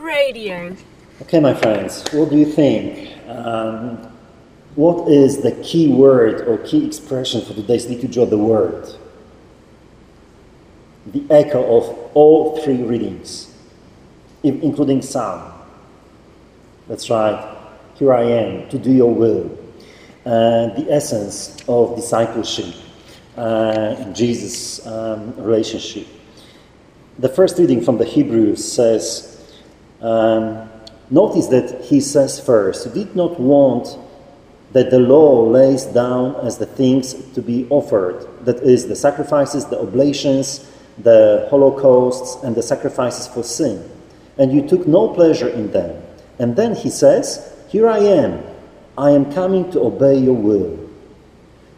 Radio. Okay, my friends, what do you think? What is the key word or key expression for today's liturgy of the Word? The echo of all three readings, including Psalm. That's right, here I am, to do your will. The essence of discipleship, Jesus' relationship. The first reading from the Hebrews says, notice that he says first, he did not want that the law lays down as the things to be offered, that is, the sacrifices, the oblations, the holocausts, and the sacrifices for sin. And you took no pleasure in them. And then he says, here I am coming to obey your will.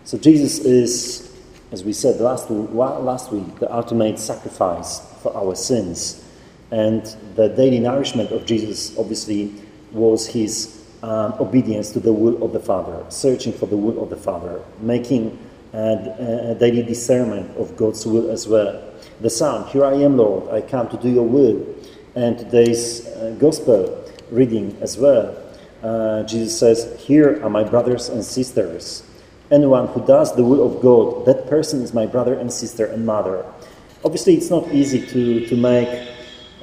So Jesus is, as we said last week, the ultimate sacrifice for our sins. And the daily nourishment of Jesus, obviously, was his obedience to the will of the Father, searching for the will of the Father, making a daily discernment of God's will as well. The Psalm, here I am, Lord, I come to do your will. And today's Gospel reading as well, Jesus says, here are my brothers and sisters. Anyone who does the will of God, that person is my brother and sister and mother. Obviously, it's not easy to make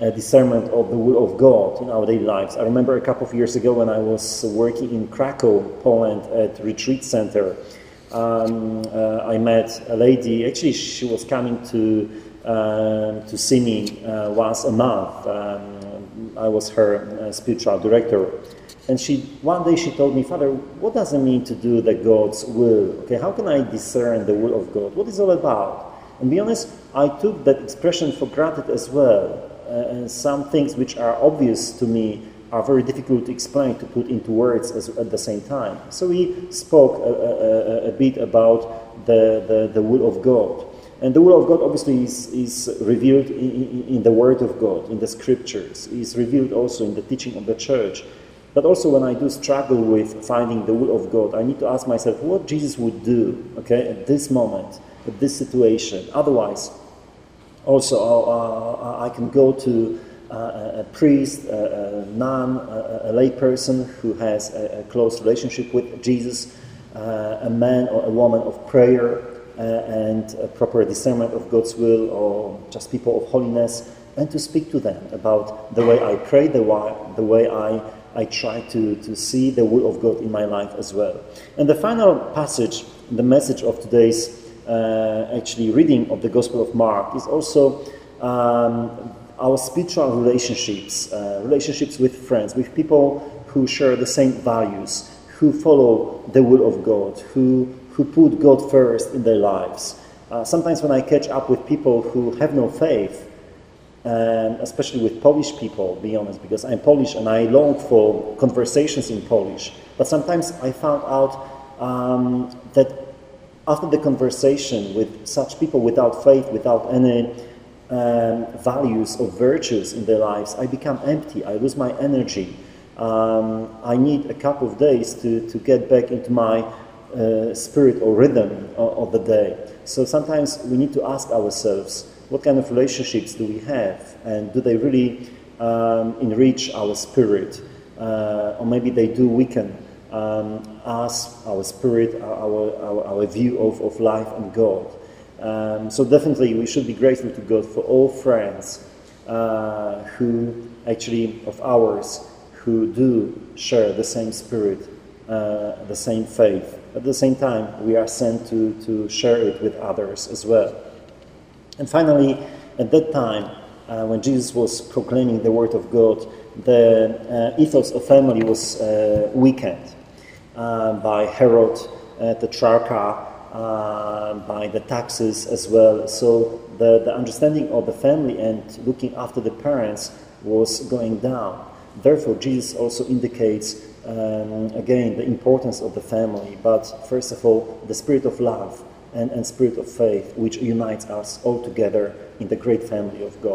a discernment of the will of God in our daily lives. I remember a couple of years ago when I was working in Krakow, Poland, at a retreat center, I met a lady. Actually, she was coming to see me once a month. I was her spiritual director, and one day she told me, "Father, what does it mean to do the God's will? Okay, how can I discern the will of God? What is it all about?" And be honest, I took that expression for granted as well. And some things which are obvious to me are very difficult to explain, to put into words at the same time. So we spoke a bit about the will of God. And the will of God obviously is revealed in the Word of God, in the Scriptures. It's revealed also in the teaching of the Church. But also when I do struggle with finding the will of God, I need to ask myself what Jesus would do, okay, at this moment, at this situation. Otherwise, also, I can go to a priest, a nun, a layperson who has a close relationship with Jesus, a man or a woman of prayer and a proper discernment of God's will, or just people of holiness, and to speak to them about the way I pray, the way I try to see the will of God in my life as well. And the final passage, the message of today's reading of the Gospel of Mark is also our spiritual relationships, relationships with friends, with people who share the same values, who follow the will of God, who put God first in their lives. Sometimes when I catch up with people who have no faith, especially with Polish people, to be honest, because I'm Polish and I long for conversations in Polish, but sometimes I found out that after the conversation with such people without faith, without any values or virtues in their lives, I become empty, I lose my energy. I need a couple of days to get back into my spirit or rhythm of the day. So sometimes we need to ask ourselves, what kind of relationships do we have? And do they really enrich our spirit? Or maybe they do weaken us, our spirit, our view of life and God. So definitely we should be grateful to God for all friends who do share the same spirit, the same faith. At the same time, we are sent to share it with others as well. And finally, at that time, when Jesus was proclaiming the Word of God, the ethos of family was weakened. By Herod, the Tetrarch, by the taxes as well. So the understanding of the family and looking after the parents was going down. Therefore, Jesus also indicates, again, the importance of the family, but first of all, the spirit of love and spirit of faith, which unites us all together in the great family of God.